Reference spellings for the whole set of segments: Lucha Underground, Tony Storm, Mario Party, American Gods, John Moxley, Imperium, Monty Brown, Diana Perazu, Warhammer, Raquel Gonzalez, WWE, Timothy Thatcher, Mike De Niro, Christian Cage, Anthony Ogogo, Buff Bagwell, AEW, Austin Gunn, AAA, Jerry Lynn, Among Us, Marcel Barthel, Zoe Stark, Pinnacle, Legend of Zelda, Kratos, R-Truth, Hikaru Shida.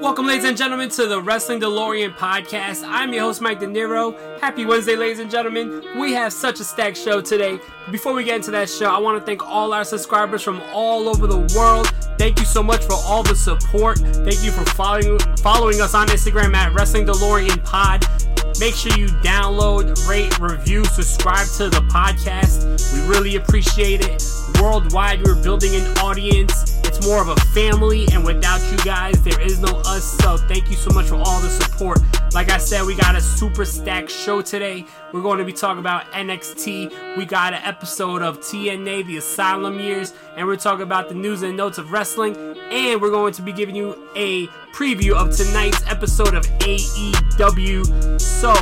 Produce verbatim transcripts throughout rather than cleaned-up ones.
Welcome, ladies and gentlemen, to the Wrestling DeLorean podcast. I'm your host, Mike De Niro. Happy Wednesday, ladies and gentlemen. We have such a stacked show today. Before we get into that show, I want to thank all our subscribers from all over the world. Thank you so much for all the support. Thank you for following following us on Instagram at WrestlingDeLoreanPod. Make sure you download, rate, review, subscribe to the podcast. We really appreciate it. Worldwide, we're building an audience. It's more of a family, and without you guys, there is no us, so thank you so much for all the support. Like I said, we got a super stacked show today. We're going to be talking about N X T. We got an episode of T N A, the Asylum Years, and we're talking about the news and notes of wrestling, and we're going to be giving you a preview of tonight's episode of A E W. So,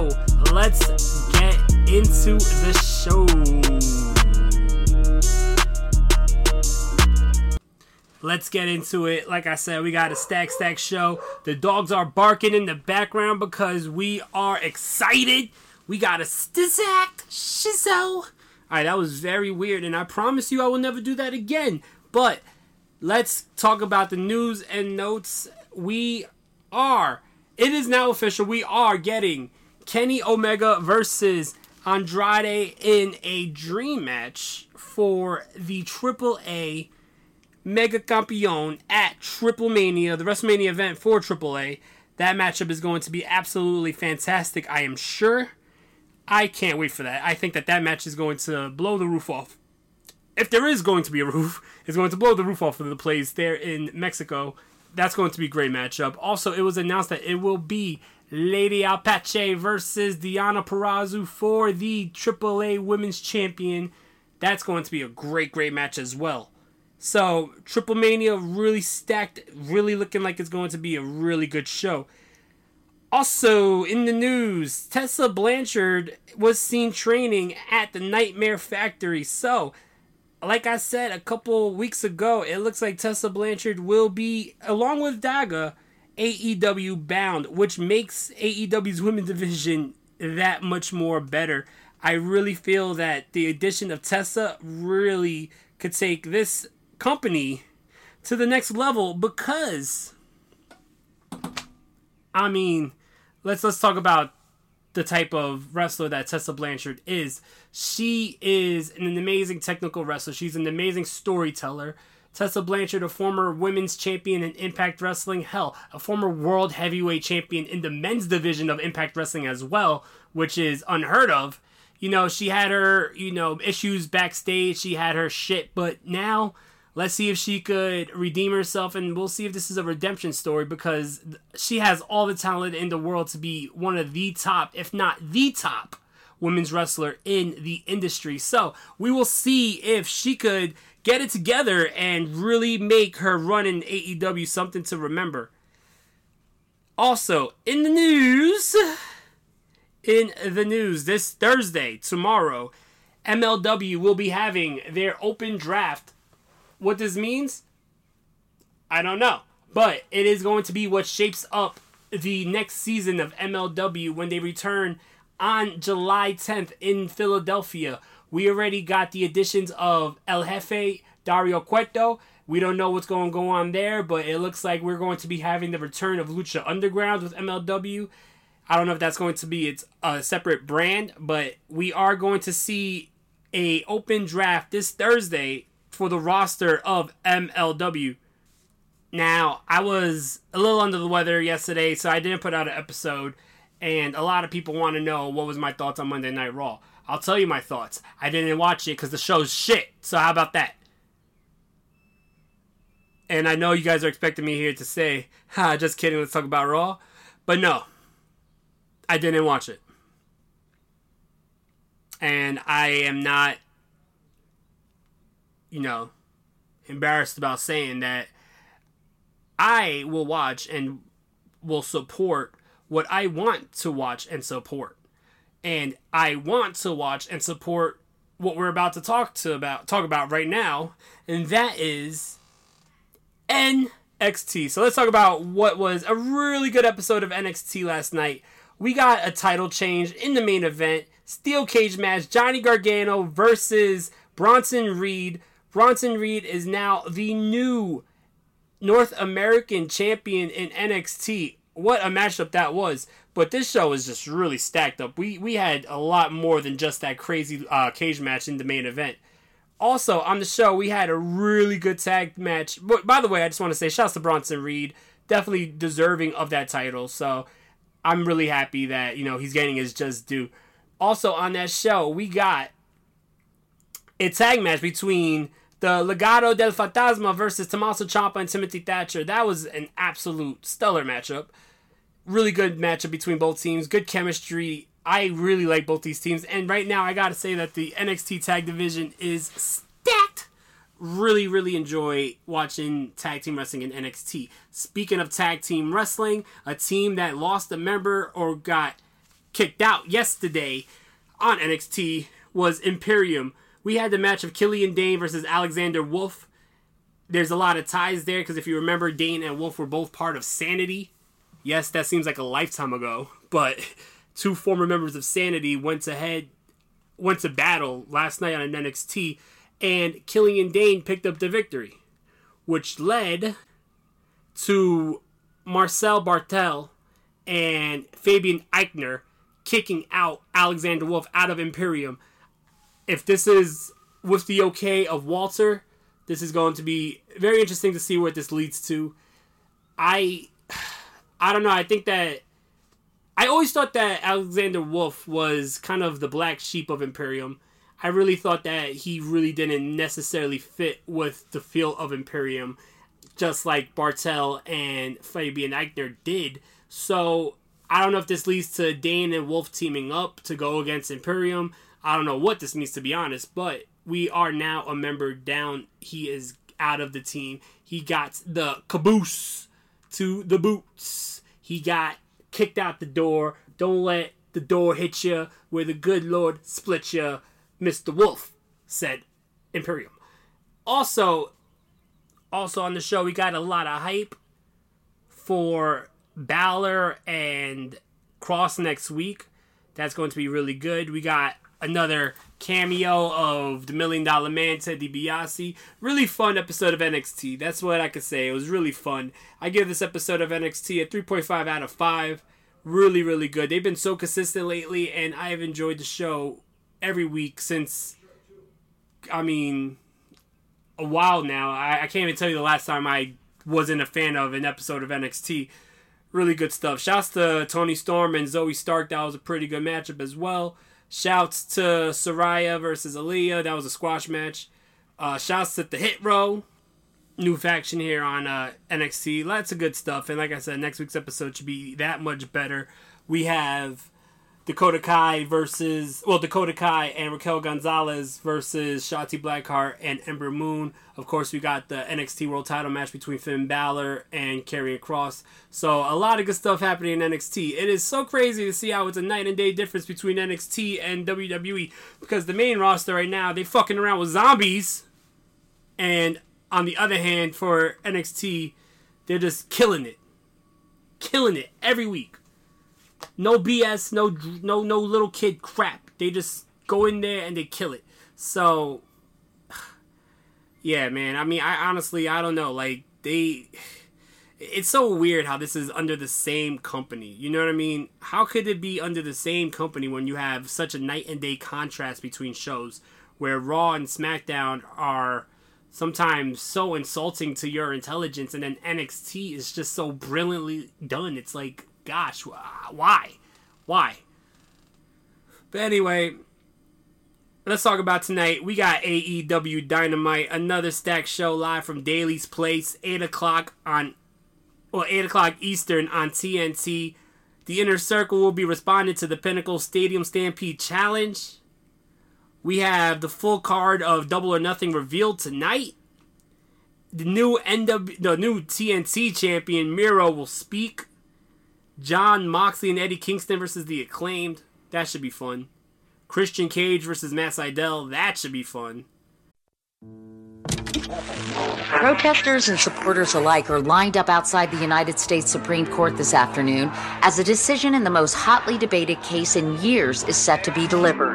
let's get into the show. Let's get into it. Like I said, we got a stack stack show. The dogs are barking in the background because we are excited. We got a stizack shizzo. All right, that was very weird, and I promise you I will never do that again. But let's talk about the news and notes. We are. It is now official. We are getting Kenny Omega versus Andrade in a dream match for the triple A Mega Campeón at Triple Mania, the WrestleMania event for triple A. That matchup is going to be absolutely fantastic, I am sure. I can't wait for that. I think that that match is going to blow the roof off. If there is going to be a roof, it's going to blow the roof off of the place there in Mexico. That's going to be a great matchup. Also, it was announced that it will be Lady Apache versus Diana Perazu for the triple A Women's Champion. That's going to be a great, great match as well. So, Triple Mania really stacked, really looking like it's going to be a really good show. Also, in the news, Tessa Blanchard was seen training at the Nightmare Factory. So, like I said a couple weeks ago, it looks like Tessa Blanchard will be, along with Daga, A E W bound, which makes A E W's women's division that much more better. I really feel that the addition of Tessa really could take this company to the next level, because I mean, let's let's talk about the type of wrestler that Tessa Blanchard is. She is an amazing technical wrestler. She's an amazing storyteller. Tessa Blanchard, a former women's champion in Impact Wrestling, hell, a former world heavyweight champion in the men's division of Impact Wrestling as well, which is unheard of. You know, she had her, you know, issues backstage. She had her shit. But now, let's see if she could redeem herself. And we'll see if this is a redemption story, because she has all the talent in the world to be one of the top, if not the top, women's wrestler in the industry. So, we will see if she could get it together and really make her run in A E W something to remember. Also, in the news... In the news, this Thursday, tomorrow, M L W will be having their open draft. What this means? I don't know. But it is going to be what shapes up the next season of M L W when they return on July tenth in Philadelphia. We already got the additions of El Jefe, Dario Cueto. We don't know what's going to go on there, but it looks like we're going to be having the return of Lucha Underground with M L W. I don't know if that's going to be its a separate brand, but we are going to see a open draft this Thursday for the roster of M L W. Now, I was a little under the weather yesterday, so I didn't put out an episode, and a lot of people want to know what was my thoughts on Monday Night Raw. I'll tell you my thoughts. I didn't watch it because the show's shit, so how about that? And I know you guys are expecting me here to say, ha, just kidding, let's talk about Raw. But no, I didn't watch it. And I am not, you know, embarrassed about saying that I will watch and will support what I want to watch and support. And I want to watch and support what we're about to talk to about talk about right now, and that is N X T. So let's talk about what was a really good episode of N X T last night. We got a title change in the main event. Steel cage match, Johnny Gargano versus Bronson Reed. Bronson Reed is now the new North American champion in N X T. What a matchup that was. But this show is just really stacked up. We we had a lot more than just that crazy uh, cage match in the main event. Also, on the show, we had a really good tag match. But by the way, I just want to say, shouts to Bronson Reed. Definitely deserving of that title. So I'm really happy that, you know, he's getting his just due. Also, on that show, we got a tag match between the Legado del Fantasma versus Tommaso Ciampa and Timothy Thatcher. That was an absolute stellar matchup. Really good matchup between both teams. Good chemistry. I really like both these teams. And right now, I got to say that the N X T tag division is stacked. Really, really enjoy watching tag team wrestling in N X T. Speaking of tag team wrestling, a team that lost a member or got kicked out yesterday on N X T was Imperium. We had the match of Killian Dain versus Alexander Wolfe. There's a lot of ties there because if you remember, Dain and Wolfe were both part of Sanity. Yes, that seems like a lifetime ago, but two former members of Sanity went to, head, went to battle last night on an N X T, and Killian Dain picked up the victory, which led to Marcel Barthel and Fabian Aichner kicking out Alexander Wolfe out of Imperium. If this is with the okay of Walter, this is going to be very interesting to see what this leads to. I... I don't know, I think that... I always thought that Alexander Wolfe was kind of the black sheep of Imperium. I really thought that he really didn't necessarily fit with the feel of Imperium, just like Barthel and Fabian Aichner did. So, I don't know if this leads to Dain and Wolfe teaming up to go against Imperium. I don't know what this means, to be honest, but we are now a member down. He is out of the team. He got the caboose to the boots. He got kicked out the door. Don't let the door hit you where the good Lord split you, Mister Wolf, said Imperium. Also, also on the show, we got a lot of hype for Balor and Cross next week. That's going to be really good. We got another cameo of the Million Dollar Man, Ted DiBiase. Really fun episode of N X T. That's what I could say. It was really fun. I give this episode of N X T a three point five out of five. Really, really good. They've been so consistent lately, and I have enjoyed the show every week since, I mean, a while now. I, I can't even tell you the last time I wasn't a fan of an episode of N X T. Really good stuff. Shouts to Tony Storm and Zoe Stark. That was a pretty good matchup as well. Shouts to Saraya versus Aaliyah. That was a squash match. Uh, shouts to the Hit Row. New faction here on uh, N X T. Lots of good stuff. And like I said, next week's episode should be that much better. We have Dakota Kai versus... Well, Dakota Kai and Raquel Gonzalez versus Shotzi Blackheart and Ember Moon. Of course, we got the N X T World Title match between Finn Balor and Karrion Kross. So, a lot of good stuff happening in N X T. It is so crazy to see how it's a night and day difference between N X T and W W E. Because the main roster right now, they fucking around with zombies. And on the other hand, for N X T, they're just killing it. Killing it every week. No B S, no no no little kid crap. They just go in there and they kill it. So, yeah, man. I mean, I honestly, I don't know. Like, they... It's so weird how this is under the same company. You know what I mean? How could it be under the same company when you have such a night and day contrast between shows where Raw and SmackDown are sometimes so insulting to your intelligence, and then N X T is just so brilliantly done. It's like, gosh, why? Why? But anyway, let's talk about tonight. We got A E W Dynamite, another stacked show live from Daily's Place, eight o'clock on, well, eight o'clock Eastern on T N T. The Inner Circle will be responding to the Pinnacle Stadium Stampede Challenge. We have the full card of Double or Nothing revealed tonight. The new N W, the new T N T champion, Miro, will speak. John Moxley and Eddie Kingston versus The Acclaimed. That should be fun. Christian Cage versus Matt Sydal, that should be fun. Protesters and supporters alike are lined up outside the United States Supreme Court this afternoon as a decision in the most hotly debated case in years is set to be delivered.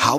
How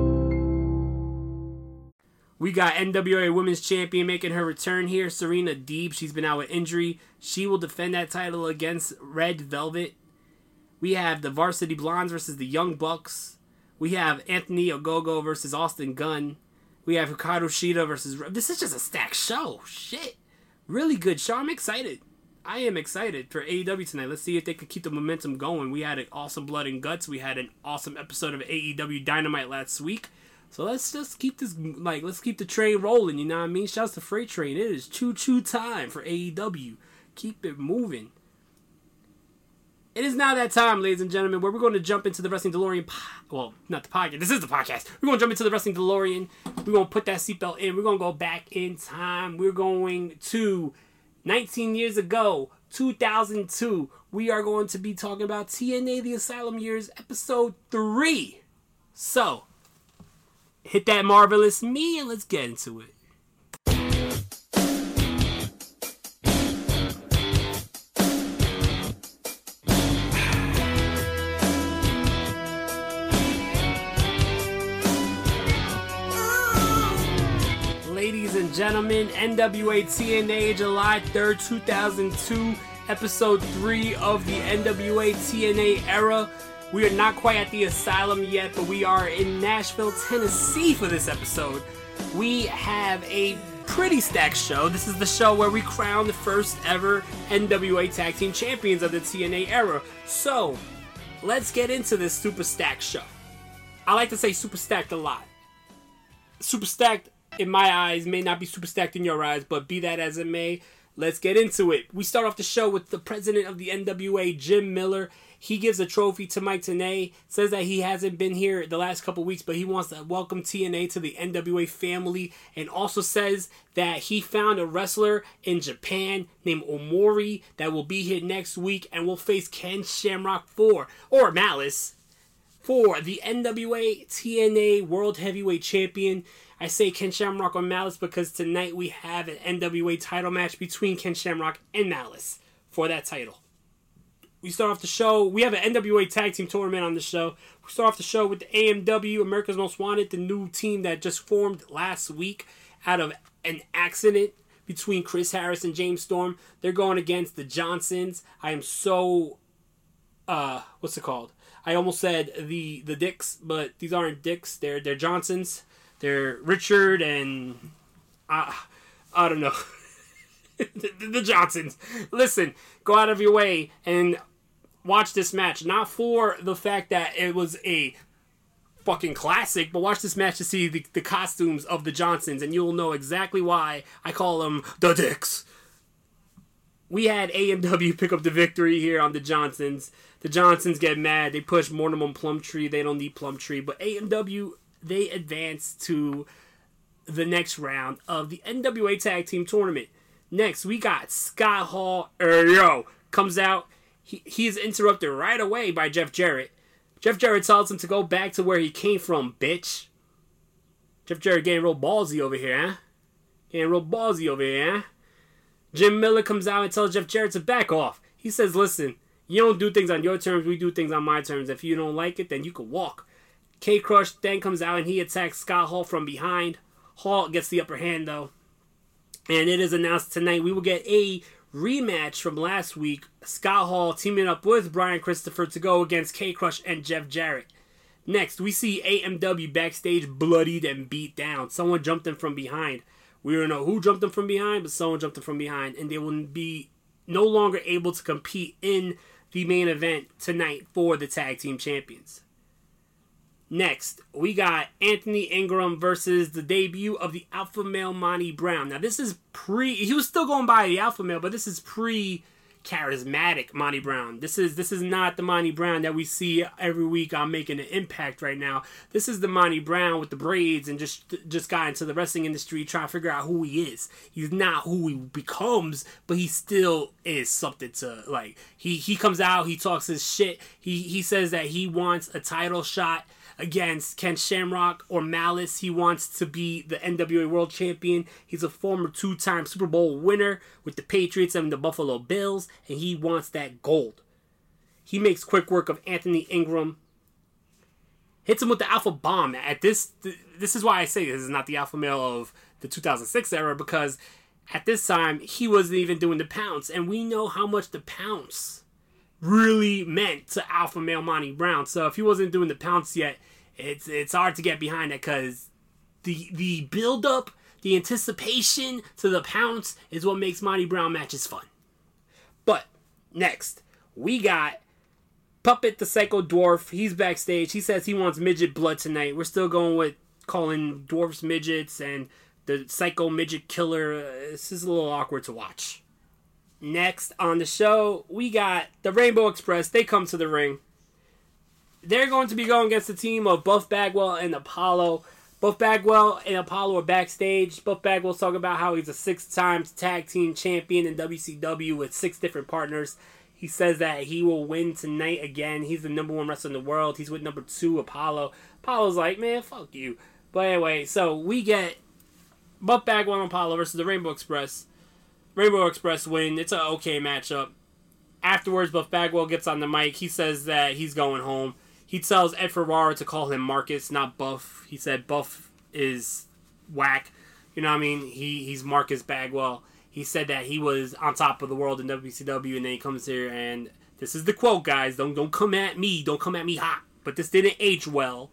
We got N W A Women's Champion making her return here. Serena Deeb, she's been out with injury. She will defend that title against Red Velvet. We have the Varsity Blondes versus the Young Bucks. We have Anthony Ogogo versus Austin Gunn. We have Hikaru Shida versus... This is just a stacked show. Shit. Really good show. I'm excited. I am excited for A E W tonight. Let's see if they can keep the momentum going. We had an awesome Blood and Guts. We had an awesome episode of A E W Dynamite last week. So let's just keep this, like, let's keep the train rolling, you know what I mean? Shouts to Freight Train. It is choo-choo time for A E W. Keep it moving. It is now that time, ladies and gentlemen, where we're going to jump into the Wrestling DeLorean, po- well, not the podcast, this is the podcast. We're going to jump into the Wrestling DeLorean. We're going to put that seatbelt in. We're going to go back in time. We're going to nineteen years ago, two thousand two. We are going to be talking about T N A, The Asylum Years, episode three. So... hit that marvelous me and let's get into it. Ladies and gentlemen, N W A T N A, July third, two thousand two, episode three of the N W A T N A era. We are not quite at the asylum yet, but we are in Nashville, Tennessee for this episode. We have a pretty stacked show. This is the show where we crown the first ever N W A Tag Team Champions of the T N A era. So, let's get into this super stacked show. I like to say super stacked a lot. Super stacked in my eyes may not be super stacked in your eyes, but be that as it may, let's get into it. We start off the show with the president of the N W A, Jim Miller. He gives a trophy to Mike Tenay, says that he hasn't been here the last couple weeks, but he wants to welcome T N A to the N W A family, and also says that he found a wrestler in Japan named Omori that will be here next week and will face Ken Shamrock for, or Malice, for the N W A T N A World Heavyweight Champion. I say Ken Shamrock or Malice because tonight we have an N W A title match between Ken Shamrock and Malice for that title. We start off the show. We have an N W A tag team tournament on the show. We start off the show with the A M W, America's Most Wanted, the new team that just formed last week out of an accident between Chris Harris and James Storm. They're going against the Johnsons. I am so... Uh, what's it called? I almost said the, the Dicks, but these aren't Dicks. They're they're Johnsons. They're Richard and... Uh, I don't know. the, the Johnsons. Listen, go out of your way and... watch this match, not for the fact that it was a fucking classic, but watch this match to see the, the costumes of the Johnsons, and you'll know exactly why I call them the Dicks. We had A M W pick up the victory here on the Johnsons. The Johnsons get mad. They push Mortimer and Plumtree. They don't need Plumtree, but A M W, they advance to the next round of the N W A Tag Team Tournament. Next, we got Scott Hall. Yo, comes out. He, he is interrupted right away by Jeff Jarrett. Jeff Jarrett tells him to go back to where he came from, bitch. Jeff Jarrett getting real ballsy over here, huh? Getting real ballsy over here, huh? Jim Miller comes out and tells Jeff Jarrett to back off. He says, listen, you don't do things on your terms, we do things on my terms. If you don't like it, then you can walk. K-Crush then comes out and he attacks Scott Hall from behind. Hall gets the upper hand, though. And it is announced tonight we will get a... rematch from last week, Scott Hall teaming up with Brian Christopher to go against K-Crush and Jeff Jarrett. Next, we see A M W backstage bloodied and beat down. Someone jumped them from behind. We don't know who jumped them from behind, but someone jumped them from behind, and they will be no longer able to compete in the main event tonight for the Tag Team Champions. Next, we got Anthony Ingram versus the debut of the Alpha Male Monty Brown. Now, this is pre... He was still going by the Alpha Male, but this is pre-charismatic Monty Brown. This is this is not the Monty Brown that we see every week on Making an Impact right now. This is the Monty Brown with the braids and just, just got into the wrestling industry trying to figure out who he is. He's not who he becomes, but he still is something to... like. He, he comes out, he talks his shit. He, he says that he wants a title shot against Ken Shamrock or Malice. He wants to be the N W A World Champion. He's a former two-time Super Bowl winner with the Patriots and the Buffalo Bills, and he wants that gold. He makes quick work of Anthony Ingram. Hits him with the Alpha Bomb. At this, this is why I say this is not the Alpha Male of the two thousand six era, because at this time, he wasn't even doing the pounce, and we know how much the pounce really meant to Alpha Male Monty Brown. So if he wasn't doing the pounce yet, It's it's hard to get behind that, because the the build up, the anticipation to the pounce is what makes Monty Brown matches fun. But next, we got Puppet the Psycho Dwarf. He's backstage. He says he wants midget blood tonight. We're still going with calling dwarves midgets and the Psycho Midget Killer. This is a little awkward to watch. Next on the show, we got the Rainbow Express. They come to the ring. They're going to be going against the team of Buff Bagwell and Apollo. Buff Bagwell and Apollo are backstage. Buff Bagwell's talking about how he's a six-time tag team champion in W C W with six different partners. He says that he will win tonight again. He's the number one wrestler in the world. He's with number two, Apollo. Apollo's like, man, fuck you. But anyway, so we get Buff Bagwell and Apollo versus the Rainbow Express. Rainbow Express win. It's an okay matchup. Afterwards, Buff Bagwell gets on the mic. He says that he's going home. He tells Ed Ferrara to call him Marcus, not Buff. He said Buff is whack. You know what I mean? He He's Marcus Bagwell. He said that he was on top of the world in W C W, and then he comes here, and this is the quote, guys. Don't, don't come at me. Don't come at me hot. But this didn't age well.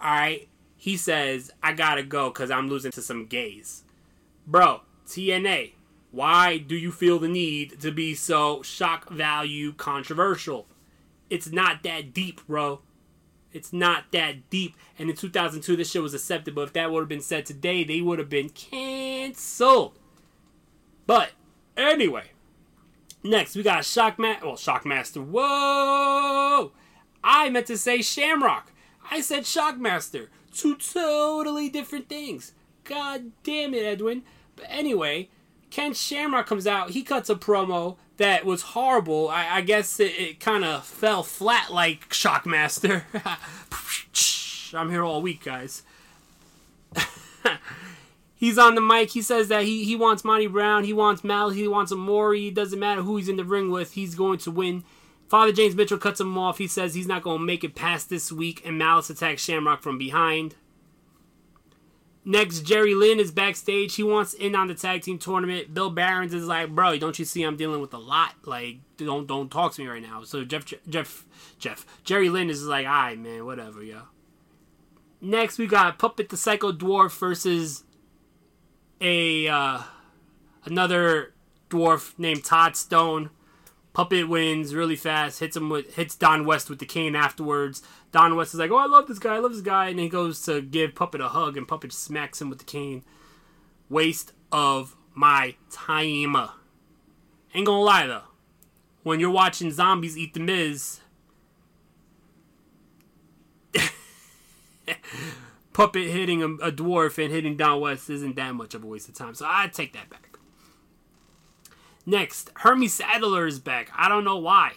All right? He says, I gotta go because I'm losing to some gays. Bro, T N A, why do you feel the need to be so shock value controversial? It's not that deep, bro. It's not that deep. And in two thousand two, this shit was accepted. But if that would have been said today, they would have been canceled. But anyway, next we got Shockmaster. Well, Shockmaster. Whoa! I meant to say Shamrock. I said Shockmaster. Two totally different things. God damn it, Edwin. But anyway, Ken Shamrock comes out. He cuts a promo that was horrible. I, I guess it, it kind of fell flat like Shockmaster. I'm here all week, guys. He's on the mic. He says that he, he wants Monty Brown. He wants Malley. He wants Amori. It doesn't matter who he's in the ring with. He's going to win. Father James Mitchell cuts him off. He says he's not going to make it past this week. And Malice attacks Shamrock from behind. Next, Jerry Lynn is backstage. He wants in on the tag team tournament. Bill Barons is like, bro, don't you see I'm dealing with a lot? Like, don't don't talk to me right now. So Jeff, Jeff, Jeff, Jerry Lynn is like, all right, man, whatever, yo. Next, we got Puppet the Psycho Dwarf versus a uh, another dwarf named Todd Stone. Puppet wins really fast. Hits him with hits Don West with the cane afterwards. Don West is like, oh, I love this guy, I love this guy. And then he goes to give Puppet a hug, and Puppet smacks him with the cane. Waste of my time. Ain't gonna lie, though. When you're watching zombies eat the Miz, Puppet hitting a, a dwarf and hitting Don West isn't that much of a waste of time. So I take that back. Next, Hermie Sadler is back. I don't know why.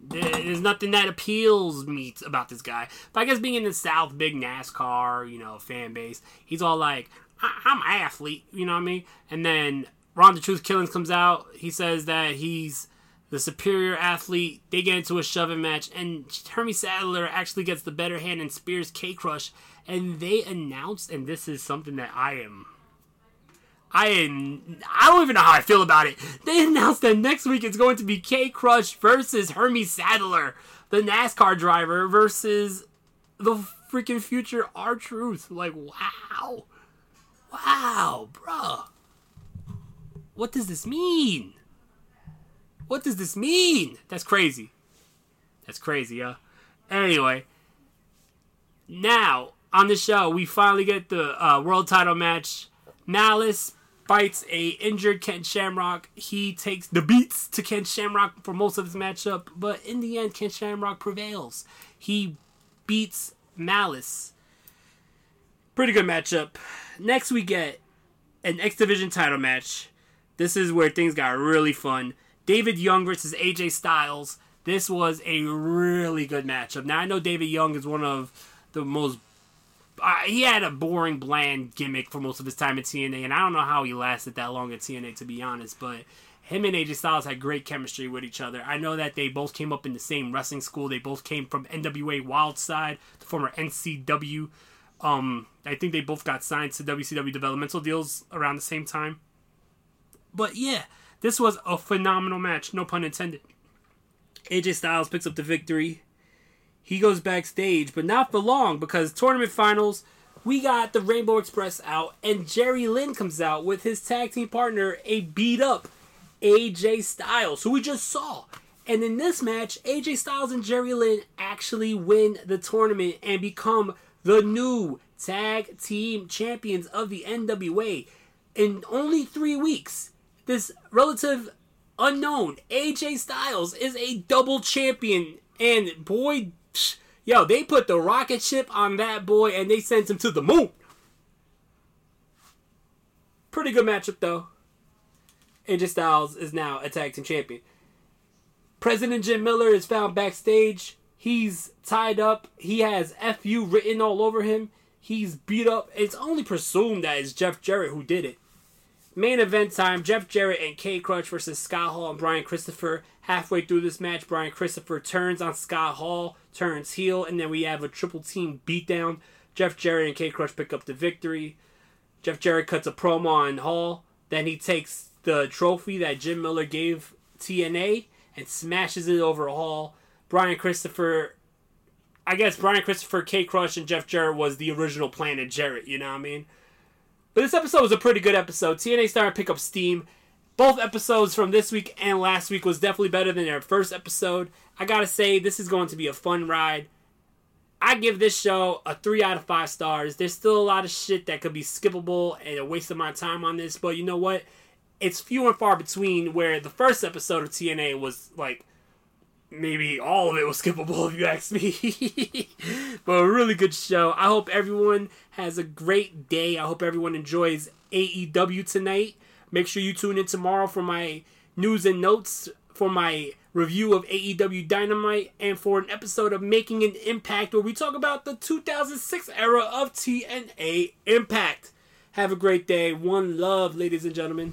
There's nothing that appeals me about this guy. But I guess being in the South, big NASCAR, you know, fan base, he's all like, I- I'm an athlete, you know what I mean? And then Ron the Truth Killings comes out. He says that he's the superior athlete. They get into a shoving match, and Hermie Sadler actually gets the better hand and spears K-Crush. And they announced, and this is something that I am... I am, I don't even know how I feel about it. They announced that next week it's going to be K-Crush versus Hermie Sadler, the NASCAR driver, versus the freaking future R-Truth. Like, wow. Wow, bruh. What does this mean? What does this mean? That's crazy. That's crazy, huh? Anyway. Now, on the show, we finally get the uh, world title match. Malice fights a injured Ken Shamrock. He takes the beats to Ken Shamrock for most of his matchup, but in the end, Ken Shamrock prevails. He beats Malice. Pretty good matchup. Next, we get an X Division title match. This is where things got really fun. David Young versus A J Styles. This was a really good matchup. Now, I know David Young is one of the most... Uh, he had a boring, bland gimmick for most of his time at T N A, and I don't know how he lasted that long at T N A, to be honest, but him and A J Styles had great chemistry with each other. I know that they both came up in the same wrestling school. They both came from N W A Wildside, the former N C W. Um, I think they both got signed to W C W developmental deals around the same time. But yeah, this was a phenomenal match, no pun intended. A J Styles picks up the victory. He goes backstage, but not for long, because tournament finals, we got the Rainbow Express out, and Jerry Lynn comes out with his tag team partner, a beat-up A J Styles, who we just saw. And in this match, A J Styles and Jerry Lynn actually win the tournament and become the new tag team champions of the N W A. In only three weeks, this relative unknown A J Styles is a double champion, and boy... Yo, they put the rocket ship on that boy, and they sent him to the moon. Pretty good matchup, though. A J Styles is now a tag team champion. President Jim Miller is found backstage. He's tied up. He has F U written all over him. He's beat up. It's only presumed that it's Jeff Jarrett who did it. Main event time, Jeff Jarrett and K-Crutch versus Scott Hall and Brian Christopher. Halfway through this match, Brian Christopher turns on Scott Hall, turns heel, and then we have a triple team beatdown. Jeff Jarrett and K-Crutch pick up the victory. Jeff Jarrett cuts a promo on Hall. Then he takes the trophy that Jim Miller gave T N A and smashes it over Hall. Brian Christopher, I guess Brian Christopher, K-Crutch, and Jeff Jarrett was the original plan of Jarrett, you know what I mean? But this episode was a pretty good episode. T N A started to pick up steam. Both episodes from this week and last week was definitely better than their first episode. I gotta say, this is going to be a fun ride. I give this show a three out of five stars. There's still a lot of shit that could be skippable and a waste of my time on this. But you know what? It's few and far between where the first episode of T N A was like... Maybe all of it was skippable if you ask me. But a really good show. I hope everyone has a great day. I hope everyone enjoys A E W tonight. Make sure you tune in tomorrow for my news and notes, for my review of A E W Dynamite, and for an episode of Making an Impact where we talk about the two thousand six era of T N A Impact. Have a great day. One love, ladies and gentlemen.